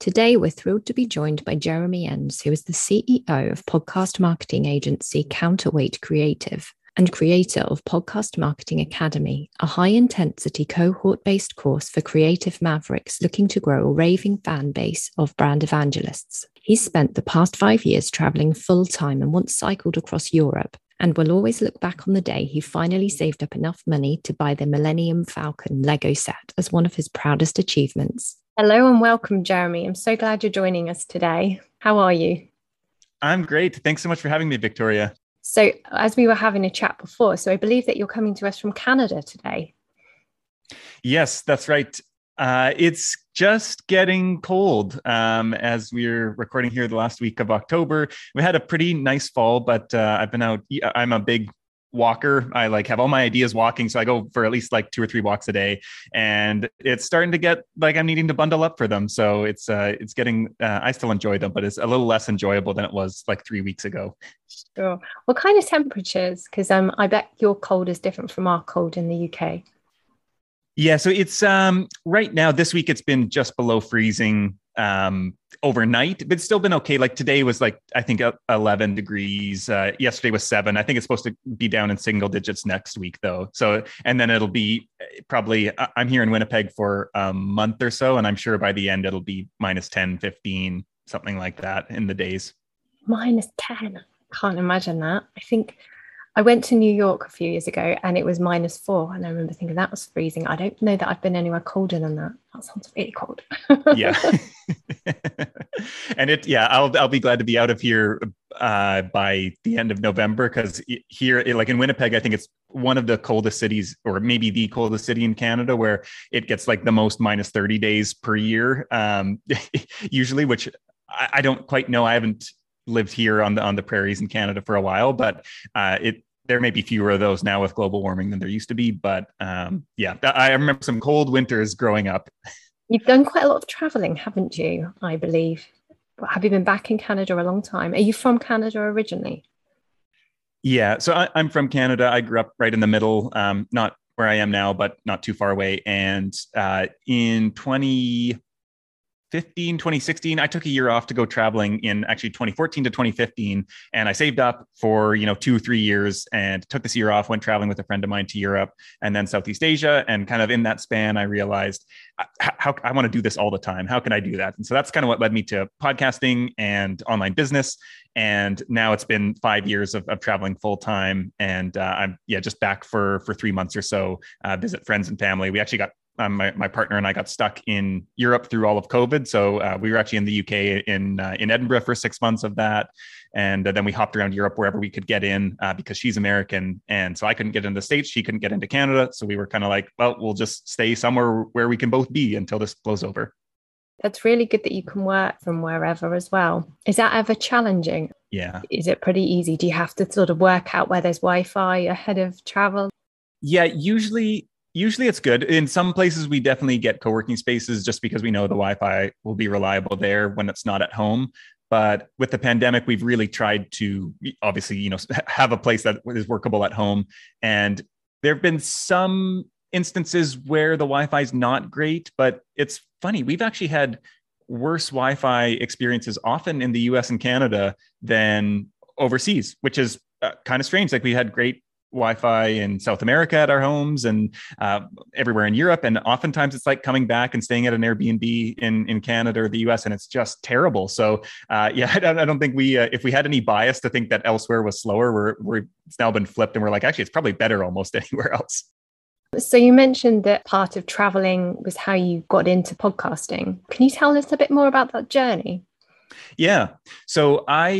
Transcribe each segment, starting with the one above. Today, we're thrilled to be joined by Jeremy Enns, who is the CEO of podcast marketing agency Counterweight Creative and creator of Podcast Marketing Academy, a high-intensity cohort-based course for creative mavericks looking to grow a raving fan base of brand evangelists. He's spent the past 5 years traveling full-time and once cycled across Europe, and will always look back on the day he finally saved up enough money to buy the Millennium Falcon Lego set as one of his proudest achievements. Hello and welcome, Jeremy. I'm so glad you're joining us today. How are you? I'm great. Thanks so much for having me, Victoria. So as we were having a chat before, so I believe that you're coming to us from Canada today. Yes, that's right. It's just getting cold as we're recording here the last week of October. We had a pretty nice fall, but I've been out. I'm a big walker. I have all my ideas walking. So I go for at least 2 or 3 walks a day, and it's starting to get I'm needing to bundle up for them. So it's getting, I still enjoy them, but it's a little less enjoyable than it was 3 weeks ago. Sure. What kind of temperatures? Cause I bet your cold is different from our cold in the UK. Yeah. So it's right now this week, it's been just below freezing overnight, but it's still been okay. Today was I think 11 degrees. Yesterday was 7. I think it's supposed to be down in single digits next week though. So, and then it'll be probably, I'm here in Winnipeg for a month or so. And I'm sure by the end, it'll be minus 10, 15, something like that in the days. Minus 10. Can't imagine that. I think I went to New York a few years ago and it was minus 4. And I remember thinking that was freezing. I don't know that I've been anywhere colder than that. That sounds really cold. Yeah. And I'll be glad to be out of here by the end of November. Cause here, in Winnipeg, I think it's one of the coldest cities, or maybe the coldest city in Canada, where it gets the most minus 30 days per year. Usually, which I don't quite know. I haven't lived here on the prairies in Canada for a while, but there may be fewer of those now with global warming than there used to be, but I remember some cold winters growing up. You've done quite a lot of traveling, haven't you, I believe? Have you been back in Canada a long time? Are you from Canada originally? Yeah, so I'm from Canada. I grew up right in the middle, not where I am now, but not too far away. And in 2016, I took a year off to go traveling in actually 2014 to 2015. And I saved up for, 2-3 years and took this year off, went traveling with a friend of mine to Europe and then Southeast Asia. And kind of in that span, I realized how I want to do this all the time. How can I do that? And so that's kind of what led me to podcasting and online business. And now it's been 5 years of traveling full time. And I'm just back for 3 months or so, visit friends and family. We actually got my partner and I got stuck in Europe through all of COVID. So we were actually in the UK in Edinburgh for 6 months of that. And then we hopped around Europe wherever we could get in because she's American. And so I couldn't get into the States. She couldn't get into Canada. So we were kind of we'll just stay somewhere where we can both be until this blows over. That's really good that you can work from wherever as well. Is that ever challenging? Yeah. Is it pretty easy? Do you have to sort of work out where there's Wi-Fi ahead of travel? Yeah, Usually it's good. In some places, we definitely get co-working spaces just because we know the Wi-Fi will be reliable there when it's not at home. But with the pandemic, we've really tried to obviously, have a place that is workable at home. And there have been some instances where the Wi-Fi is not great, but it's funny. We've actually had worse Wi-Fi experiences often in the US and Canada than overseas, which is kind of strange. We had great Wi-Fi in South America at our homes and everywhere in Europe. And oftentimes it's coming back and staying at an Airbnb in Canada or the US, and it's just terrible. So I don't think we, if we had any bias to think that elsewhere was slower, it's now been flipped and we're actually, it's probably better almost anywhere else. So you mentioned that part of traveling was how you got into podcasting. Can you tell us a bit more about that journey? Yeah. So I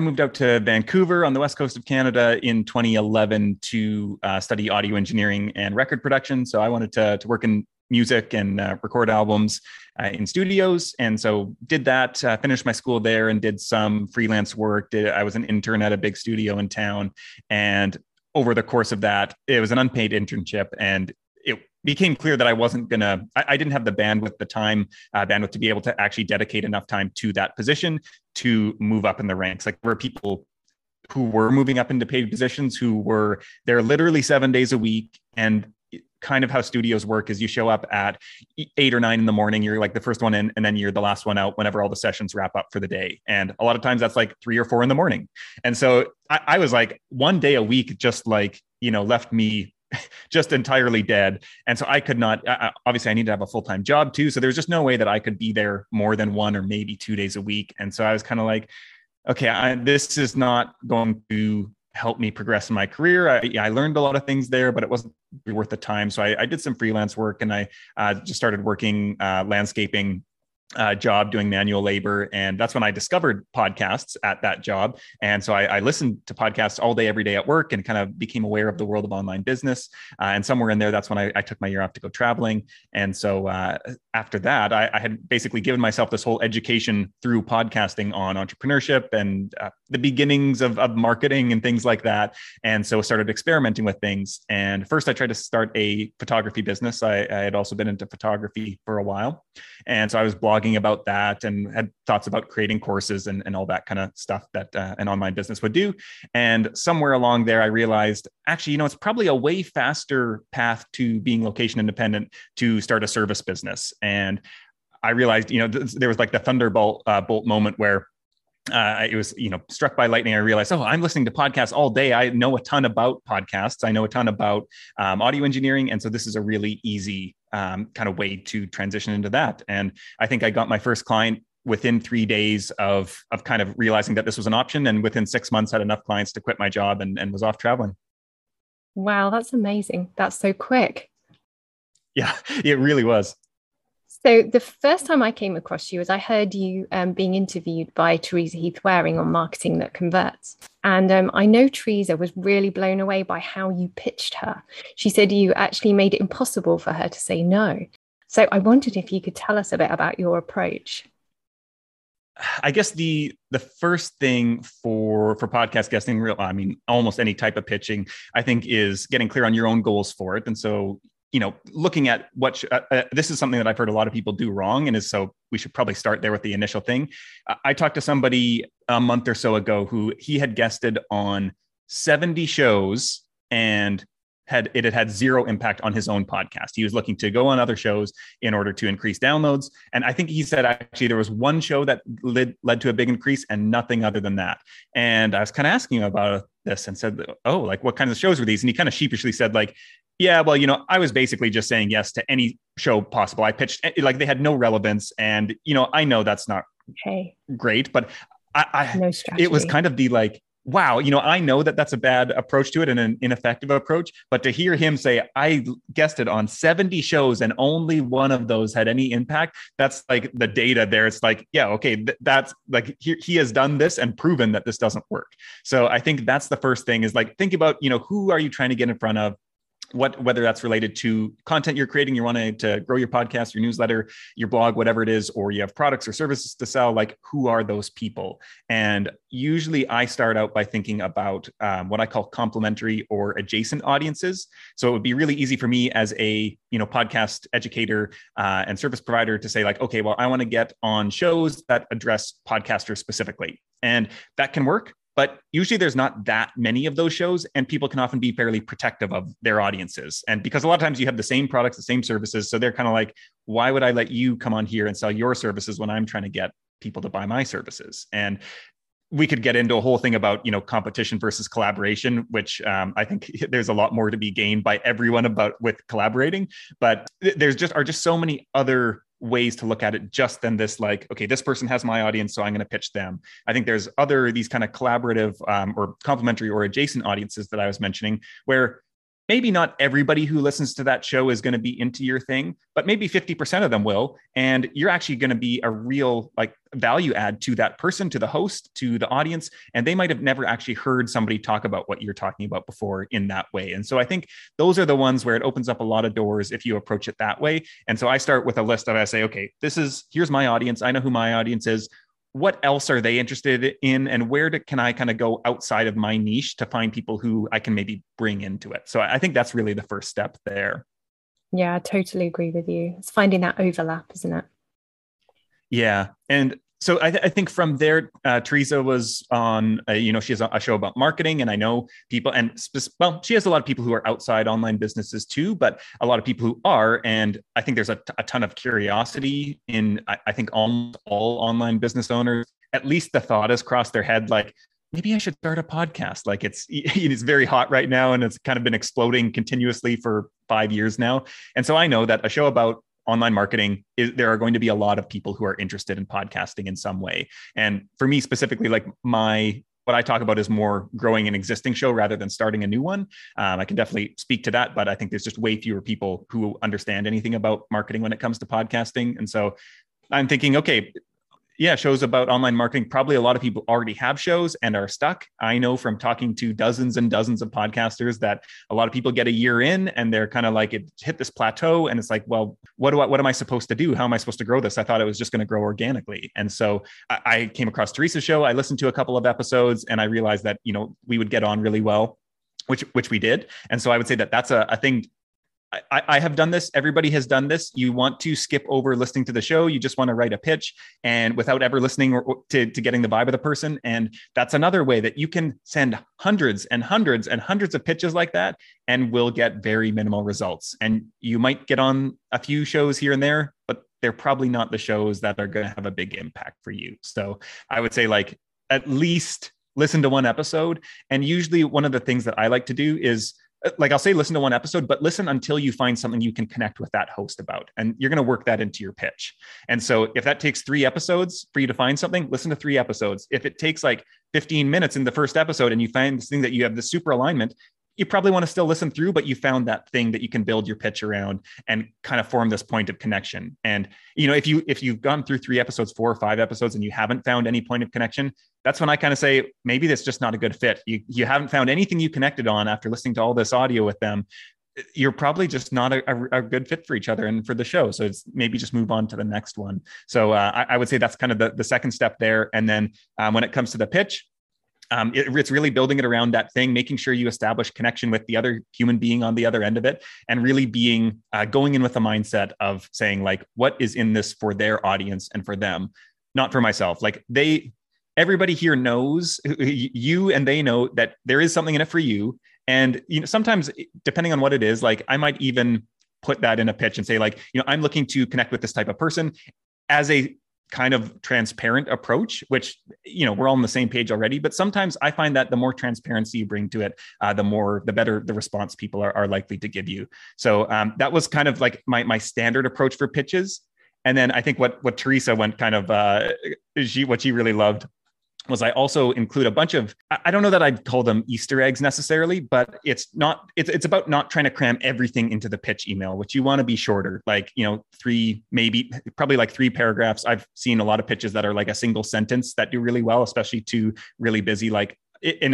moved out to Vancouver on the west coast of Canada in 2011 to study audio engineering and record production. So I wanted to work in music and record albums. in studios. And so did that, finished my school there and did some freelance work. I was an intern at a big studio in town. And over the course of that, it was an unpaid internship. And it became clear that I wasn't going to, I didn't have the bandwidth to be able to actually dedicate enough time to that position to move up in the ranks. Like, there were people who were moving up into paid positions who were there literally 7 days a week. And kind of how studios work is you show up at 8 or 9 in the morning, you're like the first one in, and then you're the last one out whenever all the sessions wrap up for the day. And a lot of times that's like 3 or 4 in the morning. And so I was like, one day a week, just like, you know, left me just entirely dead. And so I could not, obviously I need to have a full-time job too. So there's just no way that I could be there more than 1 or maybe 2 days a week. And so I was kind of like, okay, this is not going to help me progress in my career. I learned a lot of things there, but it wasn't worth the time. So I did some freelance work, and I just started working landscaping job, doing manual labor. And that's when I discovered podcasts at that job. And so I listened to podcasts all day, every day at work, and kind of became aware of the world of online business. And somewhere in there, that's when I took my year off to go traveling. And so after that, I had basically given myself this whole education through podcasting on entrepreneurship and the beginnings of marketing and things like that. And so I started experimenting with things. And first I tried to start a photography business. I had also been into photography for a while. And so I was blogging about that and had thoughts about creating courses and all that kind of stuff that an online business would do. And somewhere along there, I realized, actually, you know, it's probably a way faster path to being location independent to start a service business. And I realized, you know, there was like the thunderbolt bolt moment where it was, you know, struck by lightning. I realized, oh, I'm listening to podcasts all day. I know a ton about podcasts. I know a ton about audio engineering. And so this is a really easy kind of way to transition into that. And I think I got my first client within 3 days of kind of realizing that this was an option. And within 6 months, had enough clients to quit my job and was off traveling. Wow, that's amazing. That's so quick. Yeah, it really was. So the first time I came across you was I heard you being interviewed by Teresa Heath-Waring on Marketing That Converts. And I know Teresa was really blown away by how you pitched her. She said you actually made it impossible for her to say no. So I wondered if you could tell us a bit about your approach. I guess the first thing for podcast guesting, almost any type of pitching, I think, is getting clear on your own goals for it. And so, you know, looking at what this is something that I've heard a lot of people do wrong. And so we should probably start there with the initial thing. I talked to somebody a month or so ago who he had guested on 70 shows and had 0 impact on his own podcast. He was looking to go on other shows in order to increase downloads. And I think he said, actually, there was one show that led to a big increase and nothing other than that. And I was kind of asking him about this and said, oh, like, what kinds of shows were these? And he kind of sheepishly said, like, yeah, well, you know, I was basically just saying yes to any show possible. I pitched, like, they had no relevance. And, you know, I know that's not great, but it was kind of the, like, wow, you know, I know that that's a bad approach to it and an ineffective approach, but to hear him say, I guested on 70 shows and only one of those had any impact. That's like the data there. It's like, yeah, okay, that's like, he has done this and proven that this doesn't work. So I think that's the first thing is, like, think about, you know, who are you trying to get in front of? Whether that's related to content you're creating, you want to grow your podcast, your newsletter, your blog, whatever it is, or you have products or services to sell, like, who are those people? And usually I start out by thinking about what I call complementary or adjacent audiences. So it would be really easy for me as a, you know, podcast educator and service provider to say, like, okay, well, I want to get on shows that address podcasters specifically. And that can work. But usually there's not that many of those shows, and people can often be fairly protective of their audiences. And because a lot of times you have the same products, the same services. So they're kind of like, why would I let you come on here and sell your services when I'm trying to get people to buy my services? And we could get into a whole thing about, you know, competition versus collaboration, which I think there's a lot more to be gained by everyone about with collaborating. But there's just so many other ways to look at it just than this, like, okay, this person has my audience, so I'm going to pitch them. I think there's these kind of collaborative or complementary or adjacent audiences that I was mentioning where maybe not everybody who listens to that show is going to be into your thing, but maybe 50% of them will. And you're actually going to be a real like value add to that person, to the host, to the audience. And they might have never actually heard somebody talk about what you're talking about before in that way. And so I think those are the ones where it opens up a lot of doors if you approach it that way. And so I start with a list that I say, okay, here's my audience. I know who my audience is. What else are they interested in, and can I kind of go outside of my niche to find people who I can maybe bring into it? So I think that's really the first step there. Yeah, I totally agree with you. It's finding that overlap, isn't it? Yeah. And so I think from there, Teresa was on, she has a show about marketing, and I know people, and she has a lot of people who are outside online businesses too, but a lot of people who are, and I think there's a ton of curiosity in, I think almost all online business owners, at least the thought has crossed their head, like, maybe I should start a podcast. Like it's very hot right now, and it's kind of been exploding continuously for 5 years now. And so I know that a show about online marketing, there are going to be a lot of people who are interested in podcasting in some way. And for me specifically, like what I talk about is more growing an existing show rather than starting a new one. I can definitely speak to that, but I think there's just way fewer people who understand anything about marketing when it comes to podcasting. And so I'm thinking, okay, yeah, shows about online marketing. Probably a lot of people already have shows and are stuck. I know from talking to dozens and dozens of podcasters that a lot of people get a year in and they're kind of like, it hit this plateau. And it's like, well, what am I supposed to do? How am I supposed to grow this? I thought it was just going to grow organically. And so I came across Teresa's show. I listened to a couple of episodes and I realized that, we would get on really well, which we did. And so I would say that that's a thing. I have done this. Everybody has done this. You want to skip over listening to the show. You just want to write a pitch and without ever listening to getting the vibe of the person. And that's another way that you can send hundreds and hundreds and hundreds of pitches like that and will get very minimal results. And you might get on a few shows here and there, but they're probably not the shows that are going to have a big impact for you. So I would say like at least listen to one episode. And usually one of the things that I like to do is I'll say, listen to one episode, but listen until you find something you can connect with that host about, and you're going to work that into your pitch. And so if that takes 3 episodes for you to find something, listen to 3 episodes. If it takes like 15 minutes in the first episode and you find this thing that you have the super alignment, you probably want to still listen through, but you found that thing that you can build your pitch around and kind of form this point of connection. And, if you've gone through 3 episodes, 4 or 5 episodes, and you haven't found any point of connection, that's when I kind of say, maybe that's just not a good fit. You haven't found anything you connected on after listening to all this audio with them. You're probably just not a good fit for each other and for the show. So it's maybe just move on to the next one. So I would say that's kind of the second step there. And then when it comes to the pitch, it's really building it around that thing, making sure you establish connection with the other human being on the other end of it, and really being going in with a mindset of saying like, what is in this for their audience and for them, not for myself. Like everybody here knows you, and they know that there is something in it for you. And sometimes depending on what it is, like I might even put that in a pitch and say like, I'm looking to connect with this type of person as a kind of transparent approach, which, we're all on the same page already, but sometimes I find that the more transparency you bring to it, the better the response people are likely to give you. So that was kind of like my standard approach for pitches. And then I think what Teresa went kind of, what she really loved was I also include a bunch of, I don't know that I'd call them Easter eggs necessarily, but it's about not trying to cram everything into the pitch email, which you want to be shorter, like, 3 paragraphs. I've seen a lot of pitches that are like a single sentence that do really well, especially to really busy, and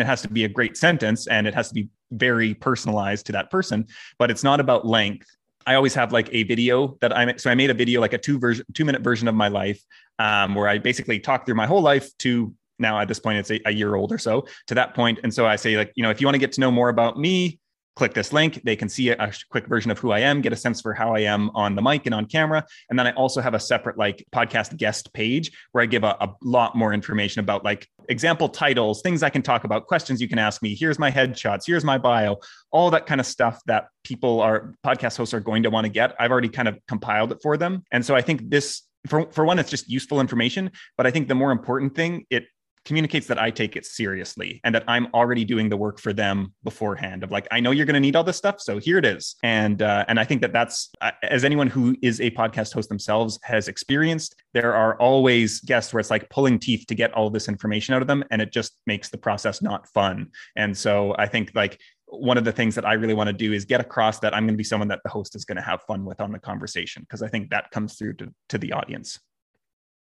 it has to be a great sentence and it has to be very personalized to that person, but it's not about length. I always have like a video so I made a video, like a 2-minute version of my life, where I basically talk through my whole life to, now at this point, it's a year old or so to that point. And so I say like, if you want to get to know more about me, click this link. They can see a quick version of who I am, get a sense for how I am on the mic and on camera. And then I also have a separate like podcast guest page where I give a lot more information about like example titles, things I can talk about, questions you can ask me. Here's my headshots. Here's my bio, all that kind of stuff that podcast hosts are going to want to get. I've already kind of compiled it for them. And so I think this, for one, it's just useful information, but I think the more important thing, it communicates that I take it seriously and that I'm already doing the work for them beforehand of like, I know you're going to need all this stuff. So here it is. And I think that that's, as anyone who is a podcast host themselves has experienced, there are always guests where it's like pulling teeth to get all this information out of them. And it just makes the process not fun. And so I think like, one of the things that I really want to do is get across that I'm going to be someone that the host is going to have fun with on the conversation, because I think that comes through to the audience.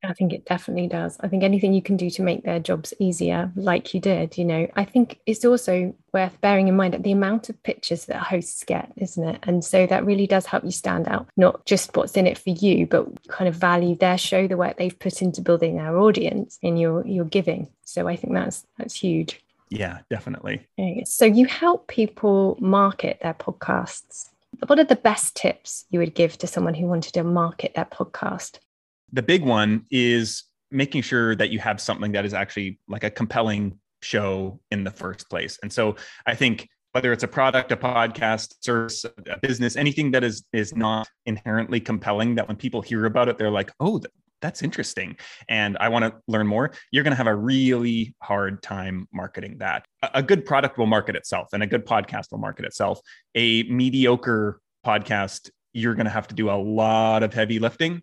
I think it definitely does. I think anything you can do to make their jobs easier, like you did, you know, I think it's also worth bearing in mind that the amount of pictures that hosts get, isn't it? And so that really does help you stand out, not just what's in it for you, but kind of value their show, the work they've put into building their audience and your giving. So I think that's huge. Yeah, definitely. So you help people market their podcasts. What are the best tips you would give to someone who wanted to market their podcast? The big one is making sure that you have something that is actually like a compelling show in the first place. And so I think whether it's a product, a podcast, service, a business, anything that is not inherently compelling, that when people hear about it, they're like, oh, that's interesting, and I want to learn more, you're going to have a really hard time marketing that. A good product will market itself, and a good podcast will market itself. A mediocre podcast, you're going to have to do a lot of heavy lifting,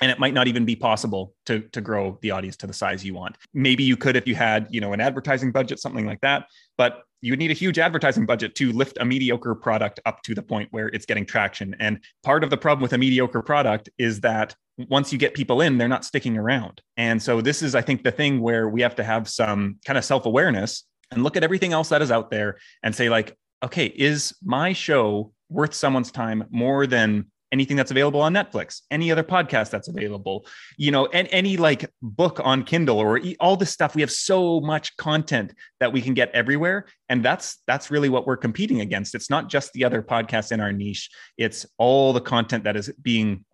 and it might not even be possible to grow the audience to the size you want. Maybe you could if you had, an advertising budget, something like that, but you would need a huge advertising budget to lift a mediocre product up to the point where it's getting traction. And part of the problem with a mediocre product is that once you get people in, they're not sticking around. And so this is, I think, the thing where we have to have some kind of self-awareness and look at everything else that is out there and say, like, okay, is my show worth someone's time more than anything that's available on Netflix, any other podcast that's available, and any like book on Kindle or all this stuff? We have so much content that we can get everywhere. And that's really what we're competing against. It's not just the other podcasts in our niche. It's all the content that is being,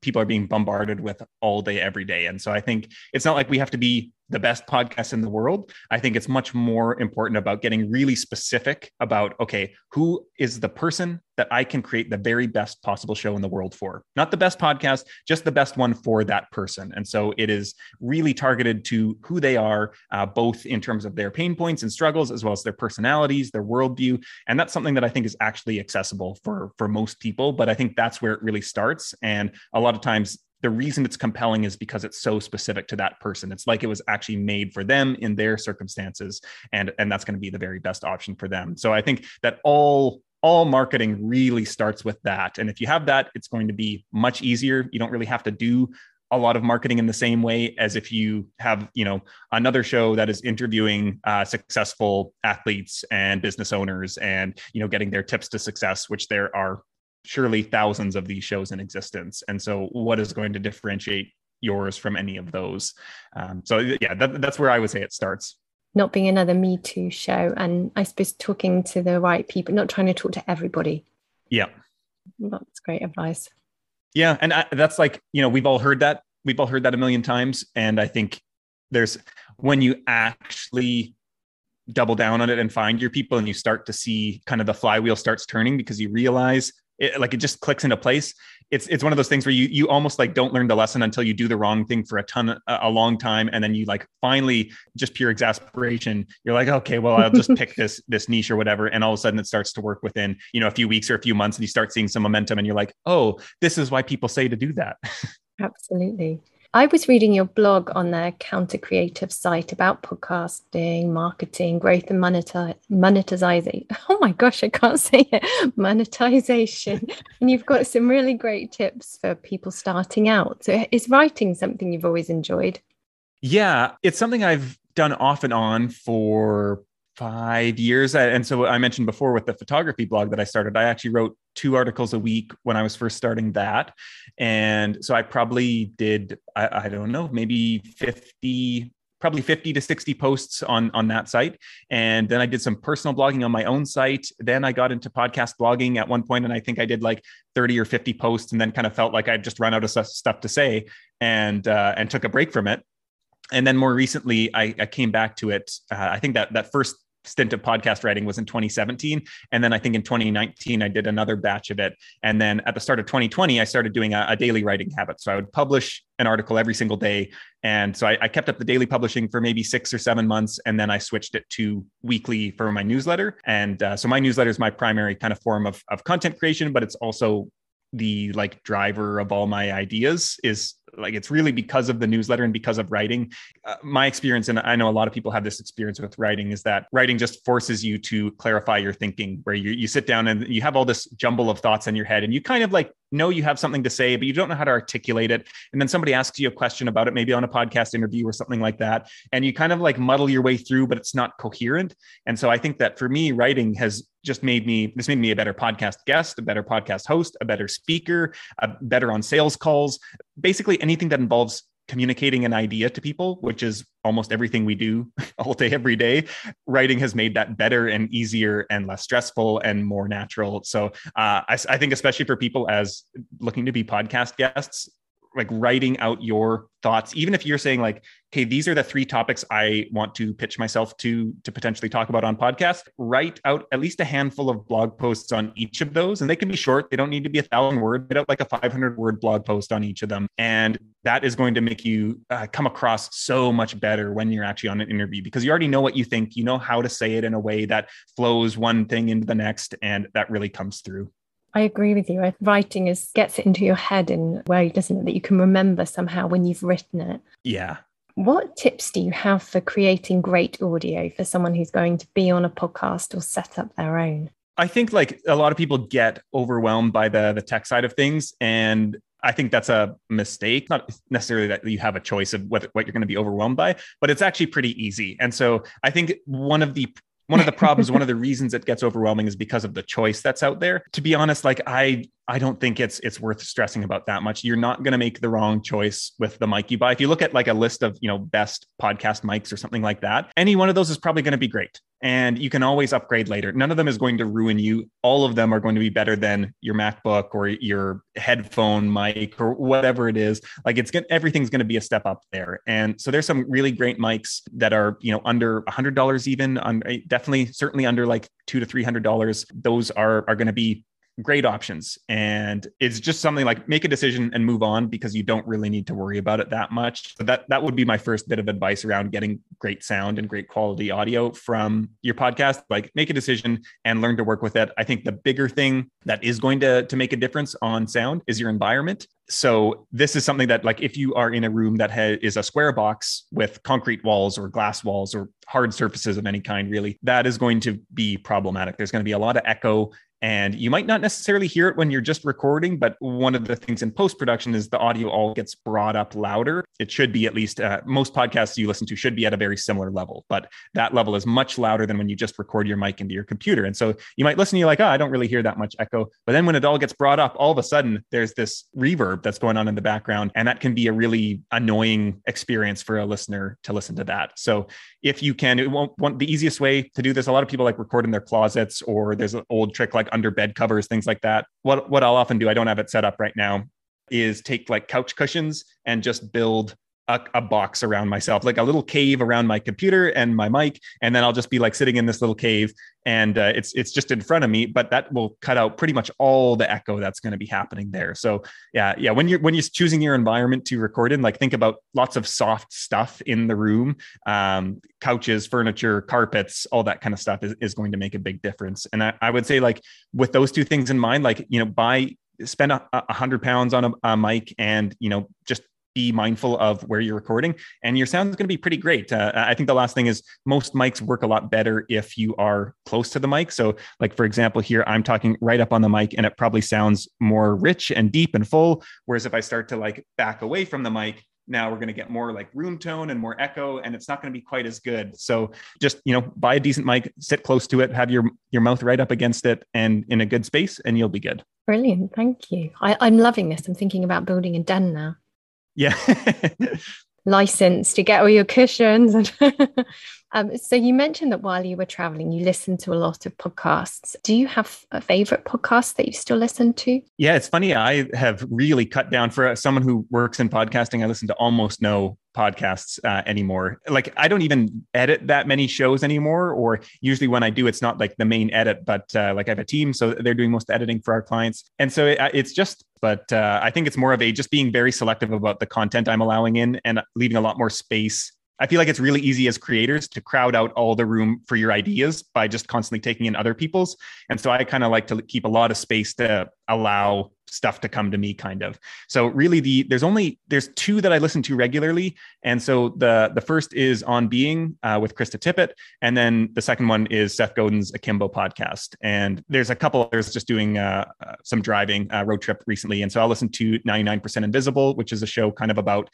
people are being bombarded with all day, every day. And so I think it's not like we have to be the best podcast in the world. I think it's much more important about getting really specific about, okay, who is the person that I can create the very best possible show in the world for? Not the best podcast, just the best one for that person. And so it is really targeted to who they are, both in terms of their pain points and struggles, as well as their personalities, their worldview. And that's something that I think is actually accessible for most people. But I think that's where it really starts. And a lot of times, the reason it's compelling is because it's so specific to that person. It's like it was actually made for them in their circumstances, and that's going to be the very best option for them. So I think that all marketing really starts with that. And if you have that, it's going to be much easier. You don't really have to do a lot of marketing in the same way as if you have, another show that is interviewing successful athletes and business owners and, getting their tips to success, which there are surely thousands of these shows in existence. And so what is going to differentiate yours from any of those? That's where I would say it starts. Not being another Me Too show. And I suppose talking to the right people, not trying to talk to everybody. Yeah. That's great advice. Yeah. And that's like, we've all heard that. We've all heard that a million times. And I think when you actually double down on it and find your people and you start to see kind of the flywheel starts turning, because you realize it just clicks into place. It's one of those things where you almost like don't learn the lesson until you do the wrong thing for a long time. And then you like finally just pure exasperation. You're like, okay, well, I'll just pick this niche or whatever. And all of a sudden it starts to work within, a few weeks or a few months, and you start seeing some momentum and you're like, oh, this is why people say to do that. Absolutely. I was reading your blog on their Counter Creative site about podcasting, marketing, growth, and monetizing. Oh my gosh, I can't say it. Monetization. And you've got some really great tips for people starting out. So is writing something you've always enjoyed? Yeah, it's something I've done off and on for 5 years. And so I mentioned before with the photography blog that I started, I actually wrote 2 articles a week when I was first starting that. And so I probably did, I don't know, maybe 50 to 60 posts on that site. And then I did some personal blogging on my own site. Then I got into podcast blogging at one point, and I think I did like 30 or 50 posts, and then kind of felt like I'd just run out of stuff to say and took a break from it. And then more recently, I came back to it. I think that first stint of podcast writing was in 2017. And then I think in 2019, I did another batch of it. And then at the start of 2020, I started doing a daily writing habit. So I would publish an article every single day. And so I kept up the daily publishing for maybe 6 or 7 months. And then I switched it to weekly for my newsletter. And so my newsletter is my primary kind of form of content creation, but it's also the like driver of all my ideas is like it's really because of the newsletter and because of writing. My experience, and I know a lot of people have this experience with writing, is that writing just forces you to clarify your thinking, where you sit down and you have all this jumble of thoughts in your head and you kind of like know you have something to say, but you don't know how to articulate it. And then somebody asks you a question about it, maybe on a podcast interview or something like that. And you kind of like muddle your way through, but it's not coherent. And so I think that for me, writing has just made me a better podcast guest, a better podcast host, a better speaker, better on sales calls, basically anything that involves communicating an idea to people, which is almost everything we do all day, every day. Writing has made that better and easier and less stressful and more natural. So I think especially for people as looking to be podcast guests, like writing out your thoughts, even if you're saying like, hey, these are the three topics I want to pitch myself to potentially talk about on podcast, write out at least a handful of blog posts on each of those. And they can be short. They don't need to be 1,000 words, but like a 500 word blog post on each of them. And that is going to make you come across so much better when you're actually on an interview, because you already know what you think, you know how to say it in a way that flows one thing into the next. And that really comes through. I agree with you. Writing gets it into your head in a way, doesn't it, that you can remember somehow when you've written it. Yeah. What tips do you have for creating great audio for someone who's going to be on a podcast or set up their own? I think like a lot of people get overwhelmed by the tech side of things, and I think that's a mistake. Not necessarily that you have a choice of what you're going to be overwhelmed by, but it's actually pretty easy. And so I think one of the reasons it gets overwhelming is because of the choice that's out there. To be honest, like I don't think it's worth stressing about that much. You're not going to make the wrong choice with the mic you buy. If you look at like a list of, best podcast mics or something like that, any one of those is probably going to be great. And you can always upgrade later. None of them is going to ruin you. All of them are going to be better than your MacBook or your headphone mic or whatever it is. Like everything's going to be a step up there. And so there's some really great mics that are, under $100 even, certainly under like $200 to $300. Those are going to be great options. And it's just something like make a decision and move on, because you don't really need to worry about it that much. So that would be my first bit of advice around getting great sound and great quality audio from your podcast. Like make a decision and learn to work with it. I think the bigger thing that is going to make a difference on sound is your environment. So this is something that like, if you are in a room that is a square box with concrete walls or glass walls or hard surfaces of any kind, really, that is going to be problematic. There's going to be a lot of echo, and you might not necessarily hear it when you're just recording, but one of the things in post-production is the audio all gets brought up louder. It should be at least, most podcasts you listen to should be at a very similar level, but that level is much louder than when you just record your mic into your computer. And so you might listen, you're like, I don't really hear that much echo. But then when it all gets brought up, all of a sudden there's this reverb that's going on in the background. And that can be a really annoying experience for a listener to listen to that. So if you can, the easiest way to do this, a lot of people like record in their closets, or there's an old trick like under bed covers, things like that. What I'll often do, I don't have it set up right now, is take like couch cushions and just build a box around myself, like a little cave around my computer and my mic. And then I'll just be like sitting in this little cave, and it's just in front of me, but that will cut out pretty much all the echo that's going to be happening there. So yeah. When you're choosing your environment to record in, like think about lots of soft stuff in the room, couches, furniture, carpets, all that kind of stuff is going to make a big difference. And I would say like with those two things in mind, like, spend £100 on a mic and, just be mindful of where you're recording, and your sound is going to be pretty great. I think the last thing is most mics work a lot better if you are close to the mic. So like, for example, here, I'm talking right up on the mic and it probably sounds more rich and deep and full. Whereas if I start to like back away from the mic, now we're going to get more like room tone and more echo, and it's not going to be quite as good. So just, buy a decent mic, sit close to it, have your mouth right up against it and in a good space, and you'll be good. Brilliant. Thank you. I'm loving this. I'm thinking about building a den now. Yeah. License to get all your cushions. So you mentioned that while you were traveling, you listened to a lot of podcasts. Do you have a favorite podcast that you still listen to? Yeah, it's funny. I have really cut down. For someone who works in podcasting, I listen to almost no podcasts anymore. Like I don't even edit that many shows anymore, or usually when I do, it's not like the main edit, but like I have a team, so they're doing most editing for our clients. And so it's just, but I think it's more of a just being very selective about the content I'm allowing in and leaving a lot more space. I feel like it's really easy as creators to crowd out all the room for your ideas by just constantly taking in other people's. And so I kind of like to keep a lot of space to allow stuff to come to me, kind of. So really, there's two that I listen to regularly, and so the first is On Being with Krista Tippett, and then the second one is Seth Godin's Akimbo podcast. And there's a couple others. Just doing some driving road trip recently, and so I'll listen to 99% Invisible, which is a show kind of about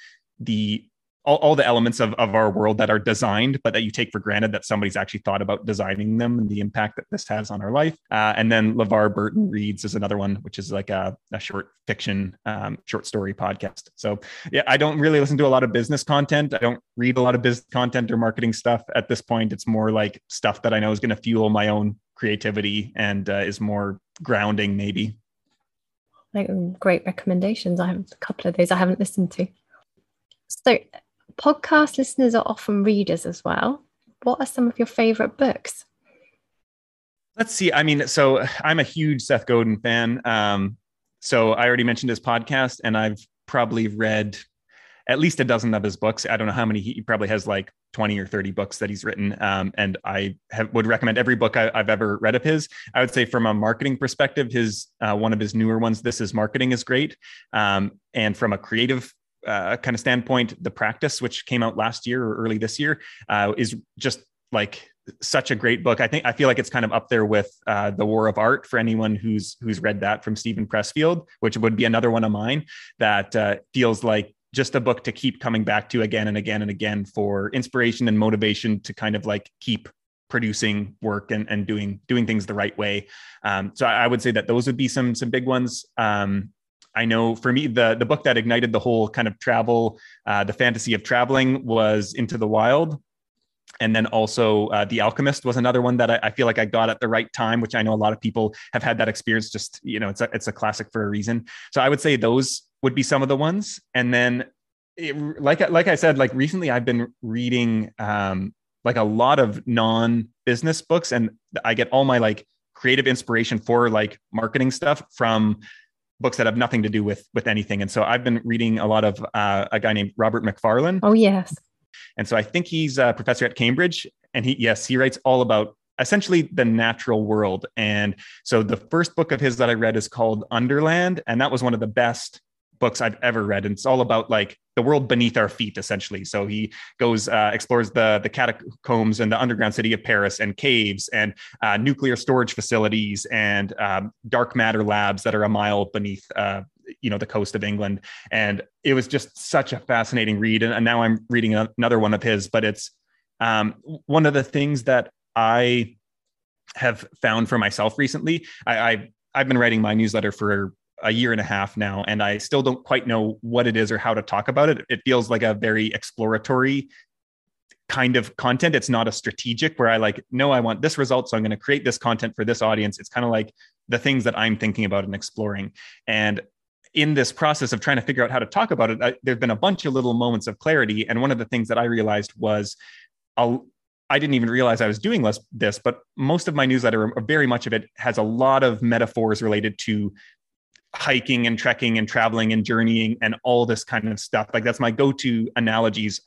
all the elements of our world that are designed, but that you take for granted that somebody's actually thought about designing them and the impact that this has on our life. And then LeVar Burton Reads is another one, which is like a short fiction, short story podcast. So yeah, I don't really listen to a lot of business content. I don't read a lot of business content or marketing stuff at this point. It's more like stuff that I know is going to fuel my own creativity and is more grounding maybe. Great recommendations. I have a couple of those I haven't listened to. So podcast listeners are often readers as well. What are some of your favorite books? Let's see. I mean, so I'm a huge Seth Godin fan. So I already mentioned his podcast, and I've probably read at least a dozen of his books. I don't know how many. He probably has like 20 or 30 books that he's written. And I would recommend every book I've ever read of his. I would say from a marketing perspective, his one of his newer ones, This Is Marketing, is great. And from a creative kind of standpoint, The Practice, which came out last year or early this year, is just like such a great book. I feel like it's kind of up there with The War of Art for anyone who's read that, from Stephen Pressfield, which would be another one of mine that feels like just a book to keep coming back to again and again and again for inspiration and motivation to kind of like keep producing work and doing things the right way. So I would say that those would be some big ones. I know for me, the book that ignited the whole kind of travel, the fantasy of traveling, was Into the Wild. And then also The Alchemist was another one that I feel like I got at the right time, which I know a lot of people have had that experience. Just, you know, it's a classic for a reason. So I would say those would be some of the ones. And then like I said, like recently I've been reading like a lot of non-business books, and I get all my like creative inspiration for like marketing stuff from books that have nothing to do with anything. And so I've been reading a lot of a guy named Robert McFarlane. Oh, yes. And so I think he's a professor at Cambridge, and he writes all about essentially the natural world. And so the first book of his that I read is called Underland. And that was one of the best books I've ever read. And it's all about like the world beneath our feet, essentially. So he goes, explores the catacombs and the underground city of Paris, and caves, and nuclear storage facilities, and dark matter labs that are a mile beneath, the coast of England. And it was just such a fascinating read. And now I'm reading another one of his, but it's one of the things that I have found for myself recently. I've been writing my newsletter for a year and a half now, and I still don't quite know what it is or how to talk about it. It feels like a very exploratory kind of content. It's not a strategic where I like, no, I want this result, so I'm going to create this content for this audience. It's kind of like the things that I'm thinking about and exploring. And in this process of trying to figure out how to talk about it, there've been a bunch of little moments of clarity. And one of the things that I realized was I didn't even realize I was doing this, but most of my newsletter, or very much of it, has a lot of metaphors related to hiking and trekking and traveling and journeying and all this kind of stuff. Like, that's my go-to analogies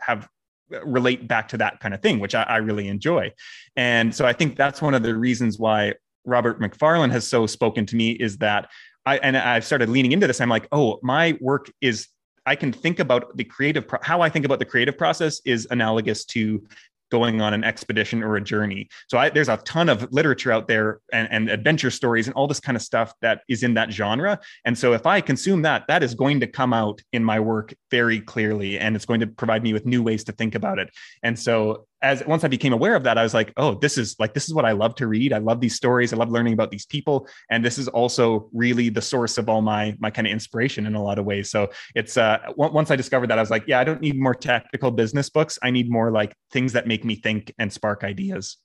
relate back to that kind of thing, which I really enjoy. And so I think that's one of the reasons why Robert McFarlane has so spoken to me, is that I've started leaning into this. I'm like, oh, my work is, I can think about the creative, how I think about the creative process is analogous to going on an expedition or a journey. So there's a ton of literature out there and adventure stories and all this kind of stuff that is in that genre. And so if I consume that is going to come out in my work very clearly, and it's going to provide me with new ways to think about it. And so once I became aware of that, I was like, oh, this is what I love to read. I love these stories. I love learning about these people. And this is also really the source of all my kind of inspiration in a lot of ways. So it's once I discovered that, I was like, yeah, I don't need more tactical business books. I need more like things that make me think and spark ideas.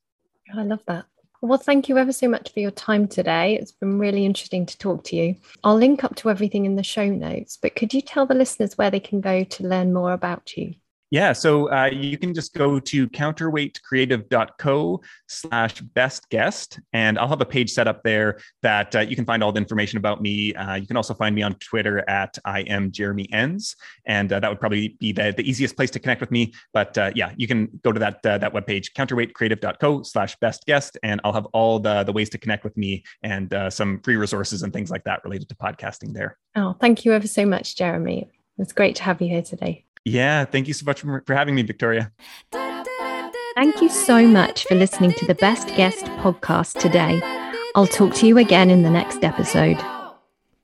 I love that. Well, thank you ever so much for your time today. It's been really interesting to talk to you. I'll link up to everything in the show notes, but could you tell the listeners where they can go to learn more about you? Yeah, so you can just go to counterweightcreative.co/bestguest, and I'll have a page set up there that you can find all the information about me. You can also find me on Twitter at I am Jeremy Enns, and that would probably be the easiest place to connect with me. But yeah, you can go to that webpage, counterweightcreative.co/bestguest, and I'll have all the ways to connect with me and some free resources and things like that related to podcasting there. Oh, thank you ever so much, Jeremy. It's great to have you here today. Yeah, thank you so much for having me, Victoria. Thank you so much for listening to the Best Guest podcast today. I'll talk to you again in the next episode.